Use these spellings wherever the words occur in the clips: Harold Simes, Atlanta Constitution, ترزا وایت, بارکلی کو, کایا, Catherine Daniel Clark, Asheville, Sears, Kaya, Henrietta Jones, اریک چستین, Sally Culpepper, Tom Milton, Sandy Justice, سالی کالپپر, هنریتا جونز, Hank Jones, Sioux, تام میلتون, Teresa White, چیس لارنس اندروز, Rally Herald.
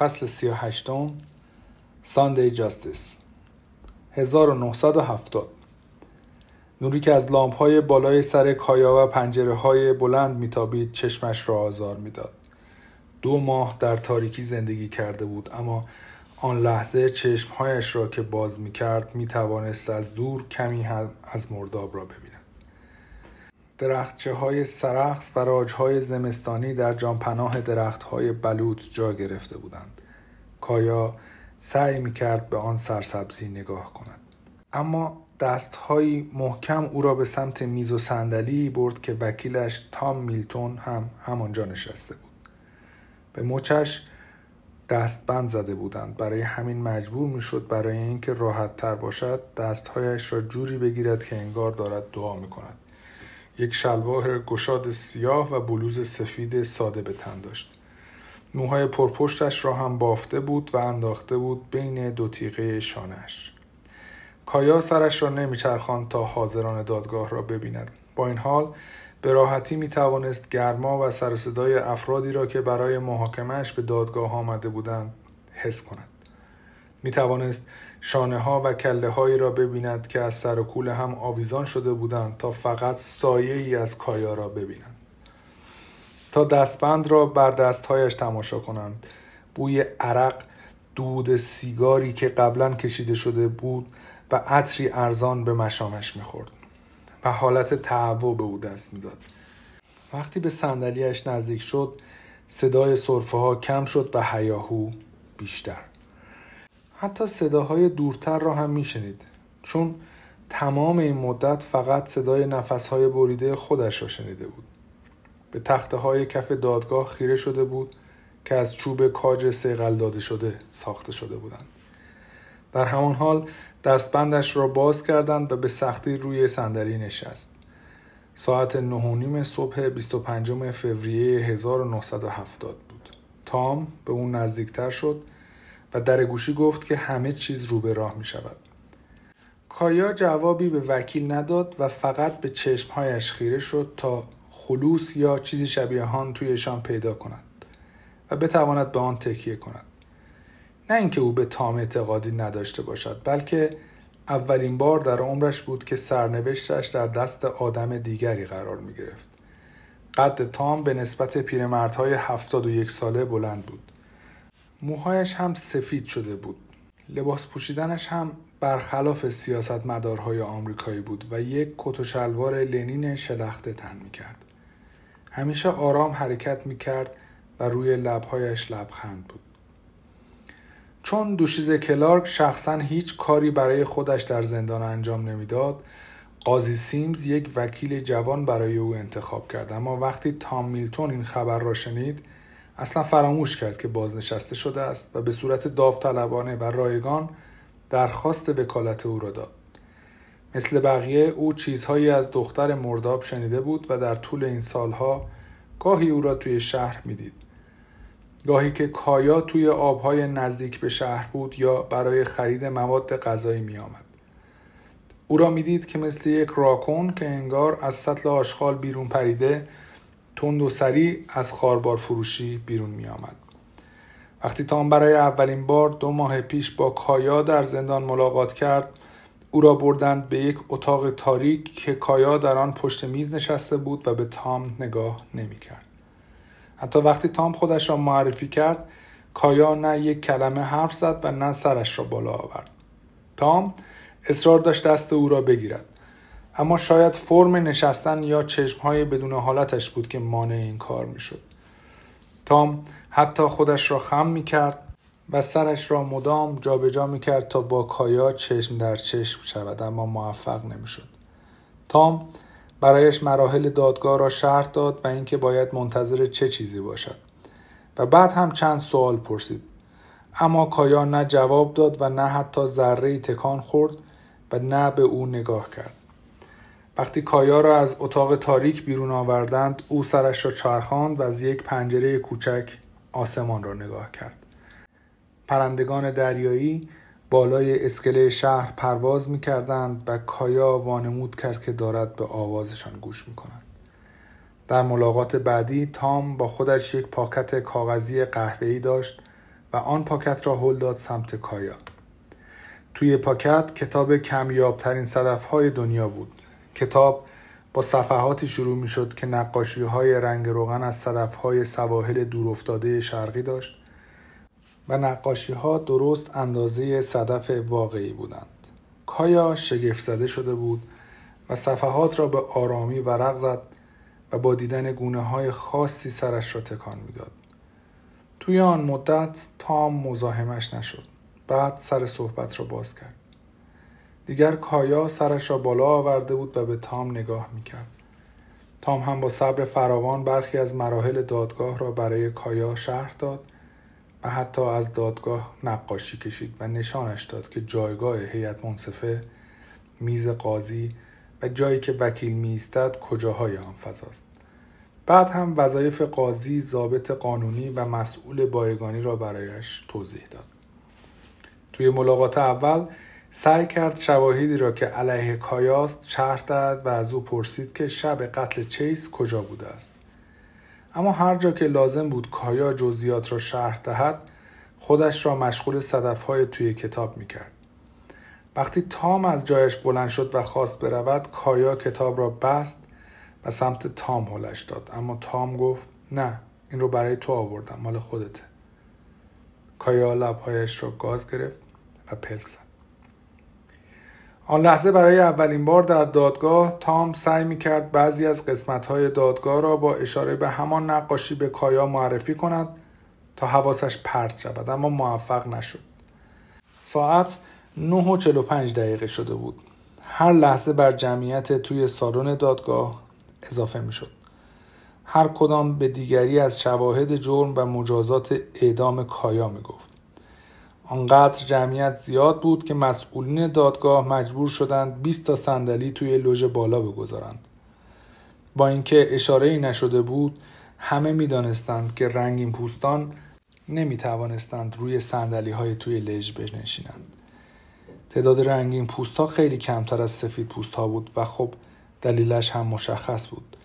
فصل 38 ساندی جاستیس 1970. نوری که از لامپ‌های بالای سر کایا و پنجره‌های بلند میتابید چشمش را آزار میداد. 2 ماه در تاریکی زندگی کرده بود، اما آن لحظه چشمهایش را که باز میکرد میتوانست از دور کمی هم از مرداب را ببیند. درختچه‌های سرخس و راج‌های زمستانی در جانپناه درخت‌های بلوط جا گرفته بودند. کایا سعی میکرد به آن سرسبزی نگاه کند، اما دست‌هایی محکم او را به سمت میز و صندلی برد که وکیلش تام میلتون هم همانجا نشسته بود. به مچش دستبند زده بودند، برای همین مجبور میشد برای اینکه راحت تر باشد دستهایش را جوری بگیرد که انگار دارد دعا میکند. یک شلوار گشاد سیاه و بلوز سفید ساده به تن داشت. موهای پرپشتش را هم بافته بود و انداخته بود بین 2 تیغه شانهش. کایا سرش را نمیچرخاند تا حاضران دادگاه را ببیند. با این حال به راحتی میتوانست گرما و سر و صدای افرادی را که برای محاکمهش به دادگاه آمده بودند حس کند. میتوانست شانه ها و کله هایی را ببیند که از سر و کول هم آویزان شده بودند تا فقط سایه ای از کایا را ببینند. تا دستبند را بر دستهایش تماشا کنند. بوی عرق، دود سیگاری که قبلا کشیده شده بود و عطری ارزان به مشامش میخورد و حالت تهوع به او دست میداد. وقتی به صندلیاش نزدیک شد، صدای سرفه ها کم شد و هیاهو بیشتر. حتی صداهای دورتر را هم میشنید، چون تمام این مدت فقط صدای نفسهای بریده خودش را شنیده بود. به تخته های کف دادگاه خیره شده بود که از چوب کاج صیقل داده شده ساخته شده بودند. در همان حال دستبندش را باز کردند و به سختی روی صندلی نشست. ساعت 9:30 صبح 25 فوریه 1970 بود. تام به اون نزدیکتر شد و در گوشی گفت که همه چیز رو به راه می شود. کایا جوابی به وکیل نداد و فقط به چشمهایش خیره شد تا خلوص یا چیزی شبیه آن تویشان پیدا کند و بتواند به آن تکیه کند. نه اینکه او به تام اعتقادی نداشته باشد، بلکه اولین بار در عمرش بود که سرنوشتش در دست آدم دیگری قرار می گرفت. قد تام به نسبت پیرمردهای 71 ساله بلند بود. موهایش هم سفید شده بود. لباس پوشیدنش هم برخلاف سیاستمدارهای آمریکایی بود و یک کت و شلوار لنین شلخته تن می کرد. همیشه آرام حرکت می کرد و روی لبهایش لبخند بود. چون دوشیزه کلارک شخصا هیچ کاری برای خودش در زندان انجام نمیداد، قاضی سیمز یک وکیل جوان برای او انتخاب کرد، اما وقتی تام میلتون این خبر را شنید اصلا فراموش کرد که بازنشسته شده است و به صورت داوطلبانه و رایگان درخواست وکالت او را داد. مثل بقیه او چیزهایی از دختر مرداب شنیده بود و در طول این سالها گاهی او را توی شهر میدید. گاهی که کایا توی آبهای نزدیک به شهر بود یا برای خرید مواد غذایی می آمد. او را می دید که مثل یک راکون که انگار از سطل آشغال بیرون پریده، تند و سریع از خاربار فروشی بیرون می آمد. وقتی تام برای اولین بار 2 ماه پیش با کایا در زندان ملاقات کرد، او را بردند به یک اتاق تاریک که کایا در آن پشت میز نشسته بود و به تام نگاه نمی کرد. حتی وقتی تام خودش را معرفی کرد، کایا نه یک کلمه حرف زد و نه سرش را بالا آورد. تام اصرار داشت دست او را بگیرد، اما شاید فرم نشستن یا چشمهای بدون حالتش بود که مانع این کار می شد. تام حتی خودش را خم می کرد و سرش را مدام جابجا می کرد تا با کایا چشم در چشم شود، اما موفق نمی شد. تام برایش مراحل دادگاه را شرح داد و اینکه باید منتظر چه چیزی باشد و بعد هم چند سوال پرسید، اما کایا نه جواب داد و نه حتی ذره‌ای تکان خورد و نه به او نگاه کرد. وقتی کایا را از اتاق تاریک بیرون آوردند، او سرش را چرخاند و از یک پنجره کوچک آسمان را نگاه کرد. پرندگان دریایی بالای اسکله شهر پرواز می‌کردند و کایا وانمود کرد که دارد به آوازشان گوش می‌کند. در ملاقات بعدی تام با خودش یک پاکت کاغذی قهوه‌ای داشت و آن پاکت را هل داد سمت کایا. توی پاکت کتاب کمیابترین صدفهای دنیا بود. کتاب با صفحاتی شروع می شد که نقاشی‌های رنگ روغن از صدفهای سواحل دورافتاده شرقی داشت و نقاشی‌ها درست اندازه صدف واقعی بودند. کایا شگفت‌زده شده بود و صفحات را به آرامی ورق زد و با دیدن گونه‌های خاصی سرش را تکان می‌داد. توی آن مدت تام مزاحمش نشد. بعد سر صحبت را باز کرد. دیگر کایا سرش را بالا آورده بود و به تام نگاه می‌کرد. تام هم با صبر فراوان برخی از مراحل دادگاه را برای کایا شرح داد و حتی از دادگاه نقاشی کشید و نشانش داد که جایگاه هیئت منصفه، میز قاضی و جایی که وکیل می‌ایستد کجاهای آن فضاست. بعد هم وظایف قاضی، ضابط قانونی و مسئول بایگانی را برایش توضیح داد. توی ملاقات اول سعی کرد شواهدی را که علیه کایاست شرح دهد و از او پرسید که شب قتل چیس کجا بوده است. اما هر جا که لازم بود کایا جزئیات را شرح دهد، خودش را مشغول صدف‌های توی کتاب می‌کرد. وقتی تام از جایش بلند شد و خواست برود، کایا کتاب را بست و سمت تام هلش داد، اما تام گفت نه، این رو برای تو آوردم، مال خودته. کایا لبهایش را گاز گرفت و پلک زد. آن لحظه برای اولین بار در دادگاه تام سعی می‌کرد بعضی از قسمت‌های دادگاه را با اشاره به همان نقاشی به کایا معرفی کند تا حواسش پرت شود، اما موفق نشد. ساعت 9:45 دقیقه شده بود. هر لحظه بر جمعیت توی سالن دادگاه اضافه می‌شد. هر کدام به دیگری از شواهد جرم و مجازات اعدام کایا می‌گفت. آنقدر جمعیت زیاد بود که مسئولین دادگاه مجبور شدند 20 تا صندلی توی لوژ بالا بگذارند. با اینکه اشاره‌ای نشده بود، همه می‌دانستند که رنگین پوستان نمی‌توانستند روی صندلی‌های توی لژ بنشینند. تعداد رنگین پوست‌ها خیلی کمتر از سفید پوست‌ها بود و خب دلیلش هم مشخص بود،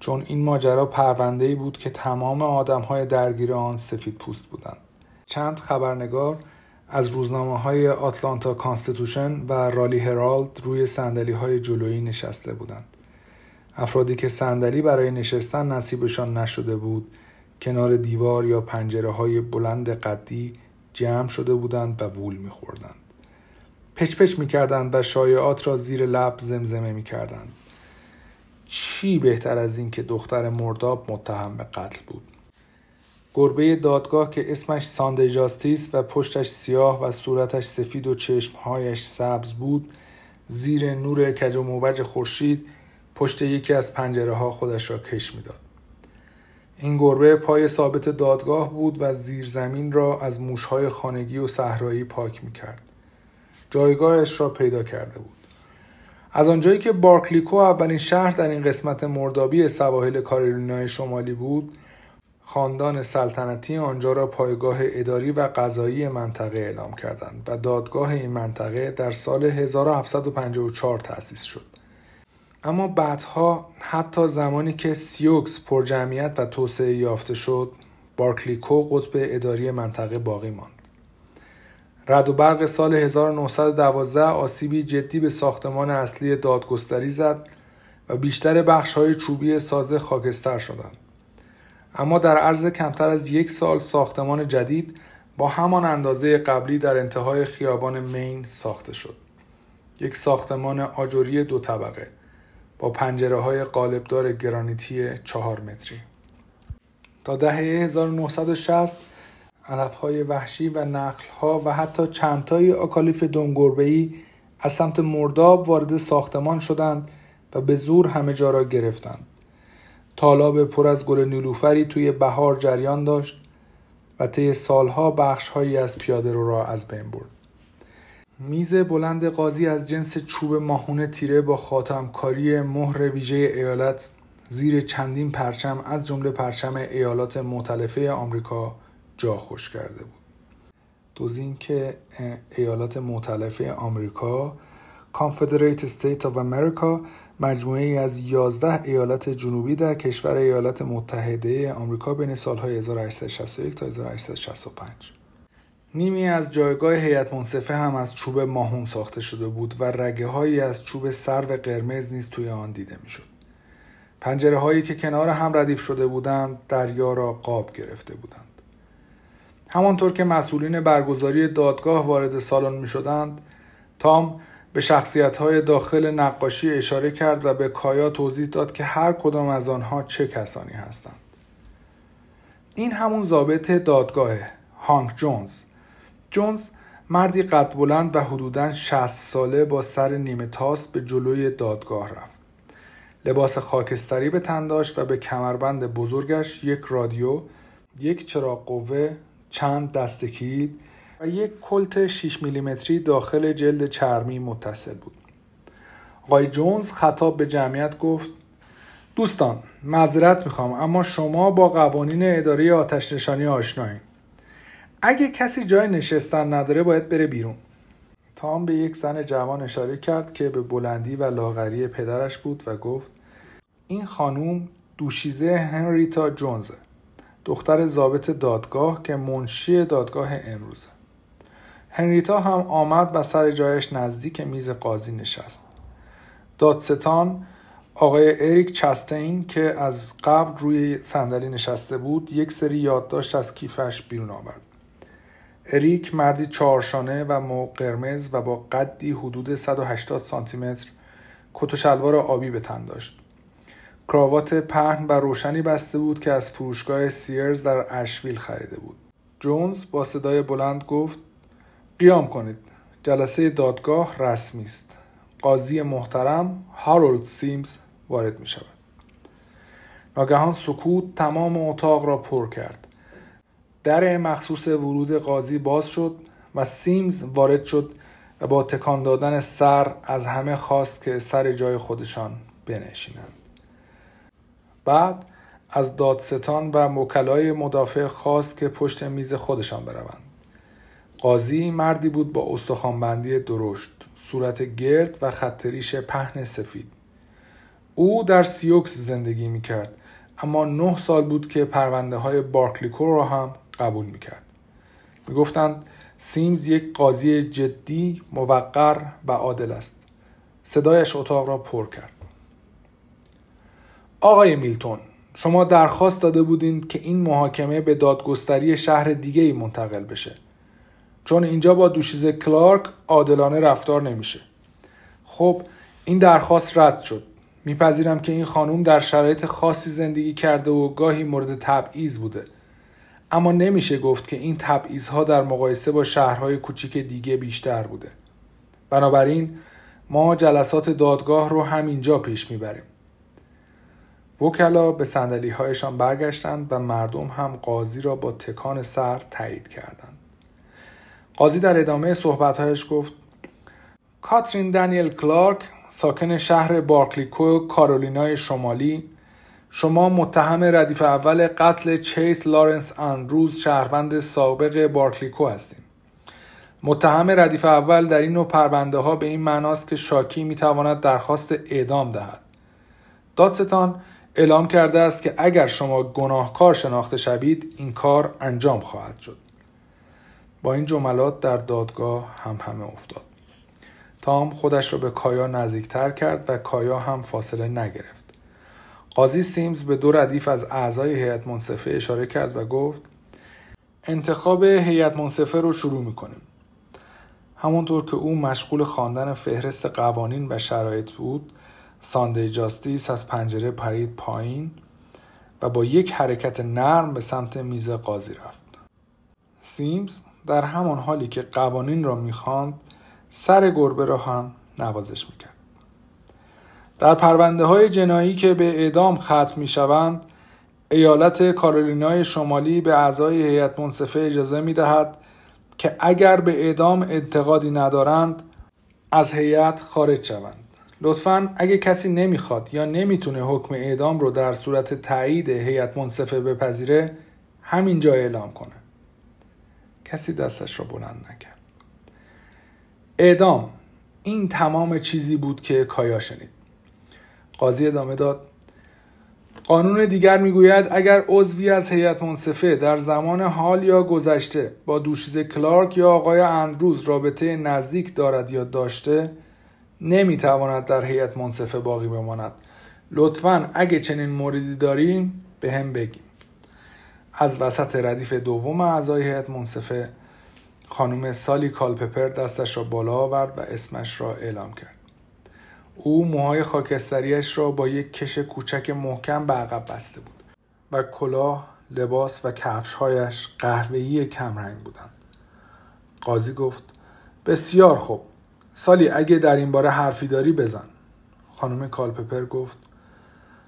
چون این ماجرا پرونده‌ای بود که تمام آدم‌های درگیر آن سفید پوست بودند. چند خبرنگار از روزنامه‌های آتلانتا کانستیتوشن و رالی هرالد روی صندلی‌های جلویی نشسته بودند. افرادی که صندلی برای نشستن نصیبشان نشده بود، کنار دیوار یا پنجره‌های بلند قدی جمع شده بودند و وول می‌خوردند. پچ‌پچ می‌کردند و شایعات را زیر لب زمزمه می‌کردند. چی بهتر از این که دختر مرداب متهم به قتل بود. گربه دادگاه که اسمش ساندی جاستیس و پشتش سیاه و صورتش سفید و چشمهایش سبز بود، زیر نور کج و موج خورشید پشت یکی از پنجره‌ها خودش را کش می‌داد. این گربه پای ثابت دادگاه بود و زیرزمین را از موش‌های خانگی و صحرایی پاک می‌کرد. جایگاهش را پیدا کرده بود. از آنجایی که بارکلی کو اولین شهر در این قسمت مردابی سواحل کارولینای شمالی بود، خاندان سلطنتی آنجا را پایگاه اداری و قضایی منطقه اعلام کردند و دادگاه این منطقه در سال 1754 تأسیس شد. اما بعدها حتی زمانی که سیوکس پرجمعیت و توسعه یافته شد، بارکلی کو قطب اداری منطقه باقی ماند. رعد و برق سال 1912 آسیبی جدی به ساختمان اصلی دادگستری زد و بیشتر بخش‌های چوبی سازه خاکستر شدند. اما در عرض کمتر از یک سال ساختمان جدید با همان اندازه قبلی در انتهای خیابان مین ساخته شد. یک ساختمان آجری 2 طبقه با پنجره‌های قالبدار گرانیتی 4 متری. تا دهه 1960 علف‌های وحشی و نخل‌ها و حتی چندتای آکالیف دمگربه‌ای از سمت مرداب وارد ساختمان شدند و به زور همه جا را گرفتند. تالاب پر از گل نیلوفری توی بهار جریان داشت و طی سالها بخش‌هایی از پیاده‌رو را از بین برد. میز بلند قاضی از جنس چوب ماهونه تیره با خاتم‌کاری مهر ویژه ایالت زیر چندین پرچم از جمله پرچم ایالات مؤتلفه آمریکا جا خوش کرده بود. دوزین که ایالات مؤتلفه آمریکا Confederate States of America مجموعه از 11 ایالت جنوبی در کشور ایالات متحده آمریکا بین سالهای 1861 تا 1865. نیمی از جایگاه هیئت منصفه هم از چوب ماهون ساخته شده بود و رگه‌هایی از چوب سرو قرمز نیز توی آن دیده میشد. پنجره‌هایی که کنار هم ردیف شده بودند دریا را قاب گرفته بودند. همانطور که مسئولین برگزاری دادگاه وارد سالن میشدند، تام به شخصیت‌های داخل نقاشی اشاره کرد و به کایا توضیح داد که هر کدام از آنها چه کسانی هستند. این همون ضابط دادگاه، هانک جونز. جونز مردی قد بلند و حدوداً 60 ساله با سر نیمه تاست به جلوی دادگاه رفت. لباس خاکستری به تن داشت و به کمربند بزرگش یک رادیو، یک چراغ قوه، چند دسته کلید و یک کلت 6 میلیمتری داخل جلد چرمی متصل بود. آقای جونز خطاب به جمعیت گفت: دوستان، معذرت میخوام اما شما با قوانین اداره آتش نشانی آشنایید. اگه کسی جای نشستن نداره باید بره بیرون. تام به یک زن جوان اشاره کرد که به بلندی و لاغری پدرش بود و گفت: این خانوم دوشیزه هنریتا جونز، دختر ضابط دادگاه که منشی دادگاه امروزه. هنریتا هم آمد و سر جایش نزدیک میز قاضی نشست. دادستان آقای اریک چستین که از قبل روی صندلی نشسته بود یک سری یادداشت از کیفش بیرون آورد. اریک مردی چهارشانه و مو قرمز و با قدی حدود 180 سانتیمتر، کت و شلوار آبی به تن داشت. کراوات پهن و روشنی بسته بود که از فروشگاه سیرز در اشویل خریده بود. جونز با صدای بلند گفت: قیام کنید، جلسه دادگاه رسمی است. قاضی محترم هارولد سیمز وارد می شود. ناگهان سکوت تمام اتاق را پر کرد. در مخصوص ورود قاضی باز شد و سیمز وارد شد و با تکان دادن سر از همه خواست که سر جای خودشان بنشینند. بعد از دادستان و موکلای مدافع خواست که پشت میز خودشان بروند. قاضی مردی بود با استخوانبندی درشت، صورت گرد و خط ریش پهن سفید. او در سیوکس زندگی میکرد، اما 9 سال بود که پرونده های بارکلی کو را هم قبول میکرد. میگفتند سیمز یک قاضی جدی، موقر و عادل است. صدایش اتاق را پر کرد. آقای میلتون، شما درخواست داده بودید که این محاکمه به دادگستری شهر دیگه‌ای منتقل بشه، چون اینجا با دوشیزه کلارک عادلانه رفتار نمیشه. خب این درخواست رد شد. میپذیرم که این خانم در شرایط خاصی زندگی کرده و گاهی مورد تبعیض بوده، اما نمیشه گفت که این تبعیض‌ها در مقایسه با شهرهای کوچیک دیگه بیشتر بوده. بنابراین ما جلسات دادگاه رو همینجا پیش میبریم. وکلا به صندلی‌هایشان برگشتند و مردم هم قاضی را با تکان سر تایید کردند. قاضی در ادامه صحبت‌هایش گفت: کاترین دانیل کلارک، ساکن شهر بارکلی کو، کارولینای شمالی، شما متهم ردیف اول قتل چیس لارنس اندروز، شهروند سابق بارکلی کو هستیم. متهم ردیف اول در این نوع پرونده‌ها به این معناست که شاکی می‌تواند درخواست اعدام دهد. دادستان اعلام کرده است که اگر شما گناهکار شناخته شوید این کار انجام خواهد شد. با این جملات در دادگاه همهمه افتاد. تام خودش را به کایا نزدیکتر کرد و کایا هم فاصله نگرفت. قاضی سیمز به 2 ردیف از اعضای هیئت منصفه اشاره کرد و گفت: انتخاب هیئت منصفه رو شروع می‌کنیم. همونطور که او مشغول خواندن فهرست قوانین و شرایط بود، ساندی جاستیس از پنجره پرید پایین و با یک حرکت نرم به سمت میز قاضی رفت. سیمز در همان حالی که قوانین را می‌خواند، سر گربه را هم نوازش میکرد. در پرونده‌های جنایی که به اعدام ختم می‌شوند، ایالت کارولینای شمالی به اعضای هیئت منصفه اجازه می‌دهد که اگر به اعدام انتقادی ندارند، از هیئت خارج شوند. لطفاً اگه کسی نمیخواد یا نمیتونه حکم اعدام رو در صورت تایید هیئت منصفه بپذیره، همینجا اعلام کنه. کسی دستش رو بلند نکرد. اعدام، این تمام چیزی بود که کایا شنید. قاضی ادامه داد: قانون دیگر میگوید اگر عضوی از هیئت منصفه در زمان حال یا گذشته با دوشیزه کلارک یا آقای اندروز رابطه نزدیک دارد یا داشته، نمیتواند در هیئت منصفه باقی بماند. لطفاً اگه چنین موردی داریم به هم بگیم. از وسط ردیف دوم اعضای هیئت منصفه خانم سالی کالپپر دستش را بالا آورد و اسمش را اعلام کرد. او موهای خاکستریش را با یک کش کوچک محکم به عقب بسته بود و کلاه، لباس و کفش‌هایش قهوه‌ای کمرنگ بودند. قاضی گفت: بسیار خوب. سالی اگه در این باره حرفی داری بزن. خانم کالپپر گفت: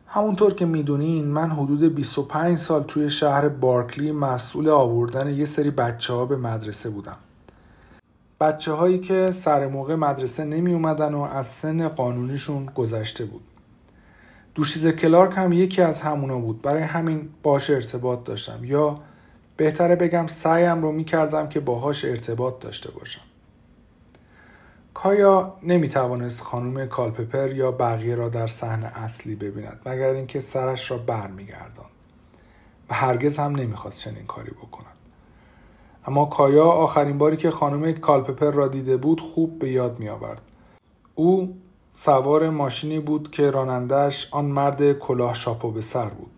همونطور که میدونین من حدود 25 سال توی شهر بارکلی مسئول آوردن یه سری بچه ها به مدرسه بودم. بچه هایی که سر موقع مدرسه نمی اومدن و از سن قانونیشون گذشته بود. دوشیزه کلارک هم یکی از همونا بود، برای همین باهاش ارتباط داشتم، یا بهتره بگم سعیم رو می کردم که باهاش ارتباط داشته باشم. کایا نمیتوانست خانم کالپپر یا بقیه را در صحنه اصلی ببیند مگر اینکه سرش را برمیگرداند و هرگز هم نمیخواست چنین کاری بکند. اما کایا آخرین باری که خانم کالپپر را دیده بود خوب به یاد میآورد. او سوار ماشینی بود که راننده‌اش آن مرد کلاه شاپو به سر بود.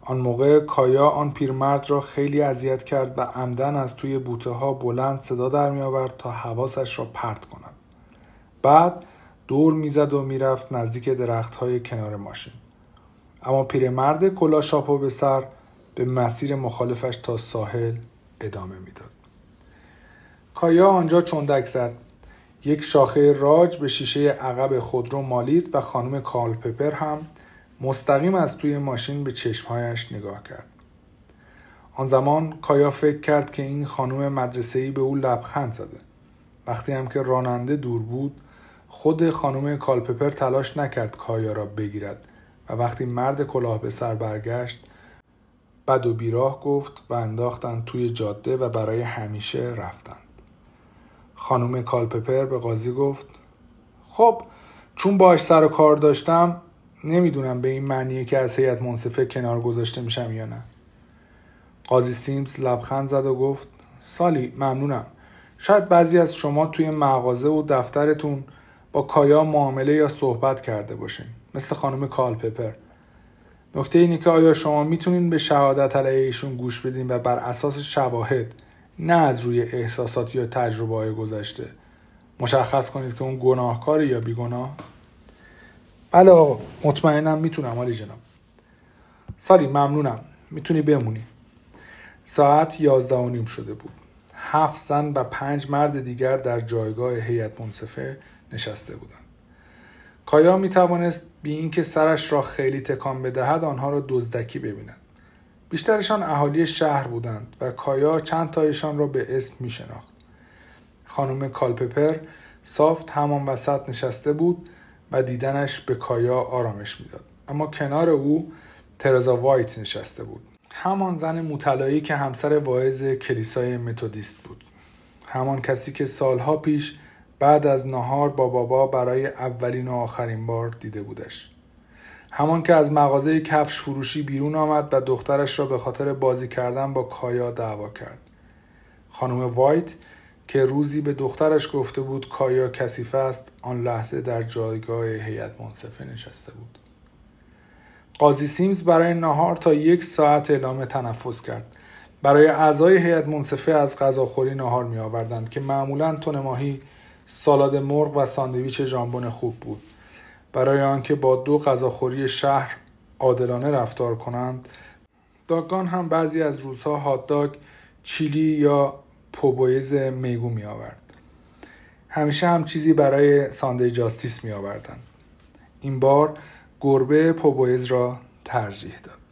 آن موقع کایا آن پیرمرد را خیلی اذیت کرد و عمدن از توی بوته ها بلند صدا در می آورد تا حواسش را پرت کند. بعد دور میزد و میرفت نزدیک درخت های کنار ماشین. اما پیرمرد کلاه شاپو به سر به مسیر مخالفش تا ساحل ادامه میداد. کایا آنجا چندک زد. یک شاخه راج به شیشه عقب خودرو مالید و خانم کالپپر هم مستقیم از توی ماشین به چشمهایش نگاه کرد. آن زمان کایا فکر کرد که این خانم مدرسه‌ای به او لبخند زده. وقتی هم که راننده دور بود خود خانم کالپپر تلاش نکرد کایا را بگیرد و وقتی مرد کلاه به سر برگشت بد و بیراه گفت و انداختند توی جاده و برای همیشه رفتند. خانم کالپپر به قاضی گفت: خب چون باهاش سر و کار داشتم نمیدونم به این معنیه که از هیئت منصفه کنار گذاشته میشم یا نه. قاضی سیمز لبخند زد و گفت: سالی ممنونم. شاید بعضی از شما توی مغازه و دفترتون با کایا معامله یا صحبت کرده باشین، مثل خانم کالپپر. نکته اینه که آیا شما میتونین به شهادت علیه ایشون گوش بدین و بر اساس شواهد نه از روی احساسات یا تجربه‌های گذشته مشخص کنید که اون گناهکاره یا بیگناه؟ بله آقا، مطمئنم میتونم عالی جناب. سالی ممنونم، میتونی بمونی. ساعت 11:30 شده بود. 7 زن و 5 مرد دیگر در جایگاه هیئت منصفه نشسته بودند. کایا میتوانست بی اینکه سرش را خیلی تکان بدهد آنها را دزدکی ببیند. بیشترشان اهالی شهر بودند و کایا چند تایشان را به اسم میشناخت. خانم کالپپر صافت همان وسط نشسته بود و دیدنش به کایا آرامش میداد. اما کنار او ترزا وایت نشسته بود، همان زن مطلعی که همسر واعظ کلیسای متودیست بود، همان کسی که سالها پیش بعد از نهار با بابا برای اولین و آخرین بار دیده بودش، همان که از مغازه کفش فروشی بیرون آمد و دخترش را به خاطر بازی کردن با کایا دعوا کرد. خانم وایت که روزی به دخترش گفته بود کایا کثیفه است، آن لحظه در جایگاه هیئت منصفه نشسته بود. قاضی سیمز برای ناهار تا 1 ساعت اعلام تنفس کرد. برای اعضای هیئت منصفه از غذاخوری ناهار می آوردند که معمولاً تن ماهی، سالاد مرغ و ساندویچ ژامبون خوب بود. برای آنکه با دو غذاخوری شهر عادلانه رفتار کنند، داگان هم بعضی از روزها هات داگ، چیلی یا پوبویز میگو می آورد. همیشه هم چیزی برای ساندی جاستیس می آوردن. این بار گربه پوبویز را ترجیح داد.